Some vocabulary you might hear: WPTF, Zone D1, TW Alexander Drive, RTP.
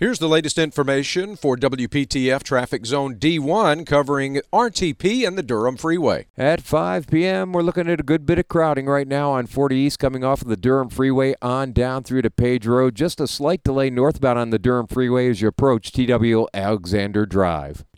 Here's the latest information for WPTF Traffic Zone D1 covering RTP and the Durham Freeway. At 5 p.m., we're looking at a good bit of crowding right now on 40 East coming off of the Durham Freeway on down through to Page Road. Just a slight delay northbound on the Durham Freeway as you approach TW Alexander Drive.